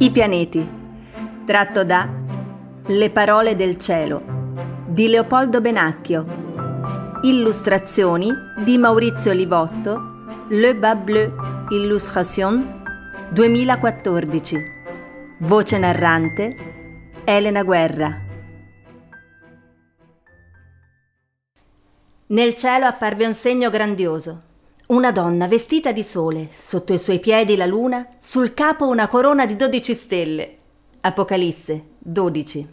I pianeti, tratto da Le parole del cielo di Leopoldo Benacchio, illustrazioni di Maurizio Olivotto, Le Bas Bleu Illustration 2014, voce narrante Elena Guerra. Nel cielo apparve un segno grandioso. Una donna vestita di sole, sotto i suoi piedi la luna, sul capo una corona di 12 stelle. Apocalisse 12.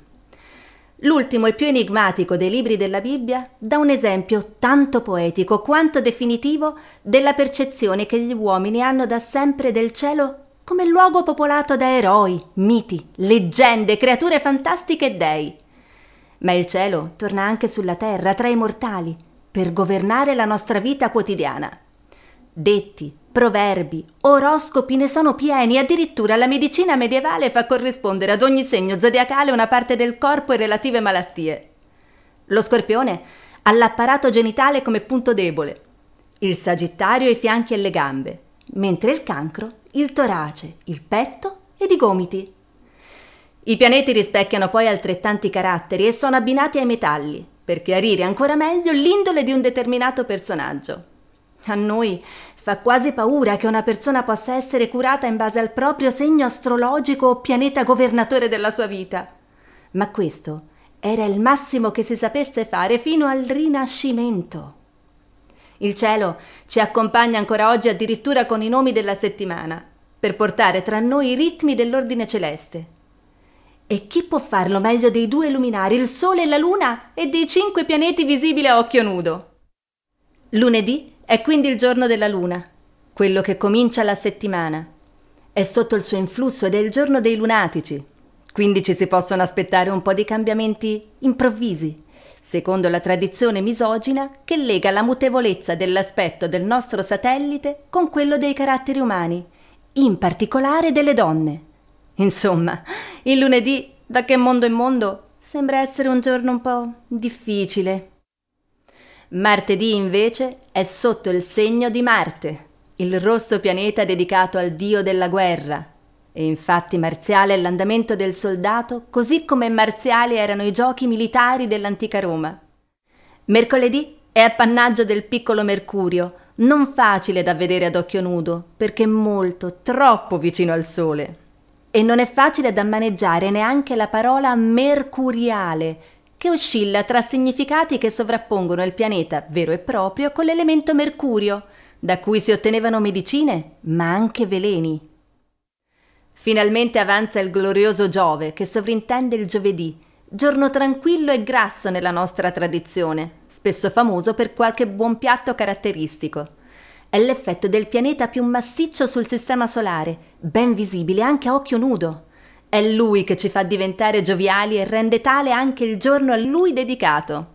L'ultimo e più enigmatico dei libri della Bibbia dà un esempio tanto poetico quanto definitivo della percezione che gli uomini hanno da sempre del cielo come luogo popolato da eroi, miti, leggende, creature fantastiche e dei. Ma il cielo torna anche sulla terra, tra i mortali, per governare la nostra vita quotidiana. Detti, proverbi, oroscopi ne sono pieni, addirittura la medicina medievale fa corrispondere ad ogni segno zodiacale una parte del corpo e relative malattie. Lo Scorpione ha l'apparato genitale come punto debole, il Sagittario i fianchi e le gambe, mentre il Cancro il torace, il petto ed i gomiti. I pianeti rispecchiano poi altrettanti caratteri e sono abbinati ai metalli, per chiarire ancora meglio l'indole di un determinato personaggio. A noi fa quasi paura che una persona possa essere curata in base al proprio segno astrologico o pianeta governatore della sua vita. Ma questo era il massimo che si sapesse fare fino al Rinascimento. Il cielo ci accompagna ancora oggi addirittura con i nomi della settimana, per portare tra noi i ritmi dell'ordine celeste. E chi può farlo meglio dei due luminari, il Sole e la Luna, e dei 5 pianeti visibili a occhio nudo? Lunedì è quindi il giorno della luna, quello che comincia la settimana. È sotto il suo influsso ed è il giorno dei lunatici, quindi ci si possono aspettare un po' di cambiamenti improvvisi, secondo la tradizione misogina che lega la mutevolezza dell'aspetto del nostro satellite con quello dei caratteri umani, in particolare delle donne. Insomma, il lunedì, da che mondo in mondo, sembra essere un giorno un po' difficile. Martedì invece è sotto il segno di Marte, il rosso pianeta dedicato al dio della guerra. E infatti marziale è l'andamento del soldato, così come marziali erano i giochi militari dell'antica Roma. Mercoledì è appannaggio del piccolo Mercurio, non facile da vedere ad occhio nudo, perché molto, troppo vicino al Sole. E non è facile da maneggiare neanche la parola mercuriale, che oscilla tra significati che sovrappongono il pianeta vero e proprio con l'elemento mercurio, da cui si ottenevano medicine, ma anche veleni. Finalmente avanza il glorioso Giove, che sovrintende il giovedì, giorno tranquillo e grasso nella nostra tradizione, spesso famoso per qualche buon piatto caratteristico. È l'effetto del pianeta più massiccio sul sistema solare, ben visibile anche a occhio nudo. È lui che ci fa diventare gioviali e rende tale anche il giorno a lui dedicato.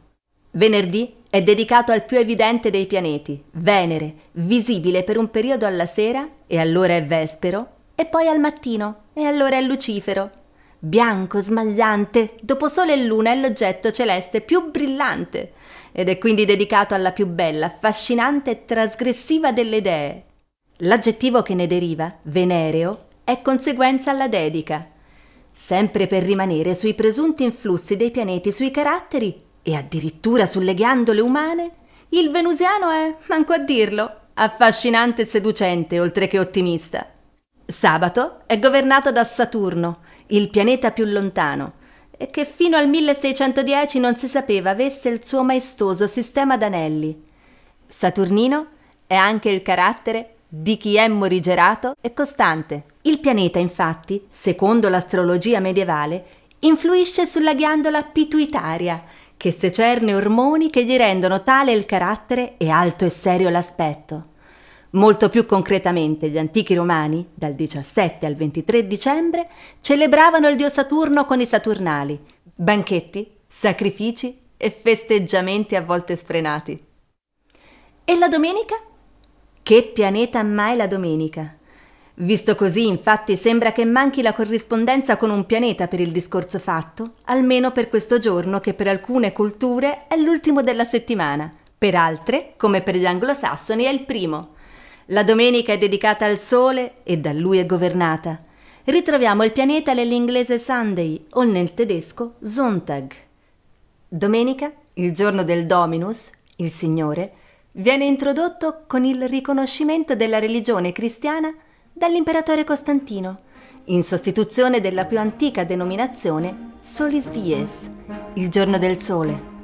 Venerdì è dedicato al più evidente dei pianeti, Venere, visibile per un periodo alla sera, e allora è vespero, e poi al mattino, e allora è lucifero. Bianco, smagliante, dopo sole e luna è l'oggetto celeste più brillante, ed è quindi dedicato alla più bella, affascinante e trasgressiva delle dee. L'aggettivo che ne deriva, venereo, è conseguenza alla dedica. Sempre per rimanere sui presunti influssi dei pianeti sui caratteri e addirittura sulle ghiandole umane, il venusiano è, manco a dirlo, affascinante e seducente, oltre che ottimista. Sabato è governato da Saturno, il pianeta più lontano, e che fino al 1610 non si sapeva avesse il suo maestoso sistema d'anelli. Saturnino è anche il carattere di chi è morigerato e costante. Il pianeta, infatti, secondo l'astrologia medievale, influisce sulla ghiandola pituitaria, che secerne ormoni che gli rendono tale il carattere e alto e serio l'aspetto. Molto più concretamente, gli antichi romani, dal 17 al 23 dicembre, celebravano il dio Saturno con i saturnali, banchetti, sacrifici e festeggiamenti a volte sfrenati. E la domenica? Che pianeta mai la domenica? Visto così, infatti, sembra che manchi la corrispondenza con un pianeta per il discorso fatto, almeno per questo giorno che per alcune culture è l'ultimo della settimana, per altre, come per gli anglosassoni, è il primo. La domenica è dedicata al Sole e da lui è governata. Ritroviamo il pianeta nell'inglese Sunday o nel tedesco Sonntag. Domenica, il giorno del Dominus, il Signore, viene introdotto con il riconoscimento della religione cristiana dall'imperatore Costantino, in sostituzione della più antica denominazione Solis Dies, il giorno del sole.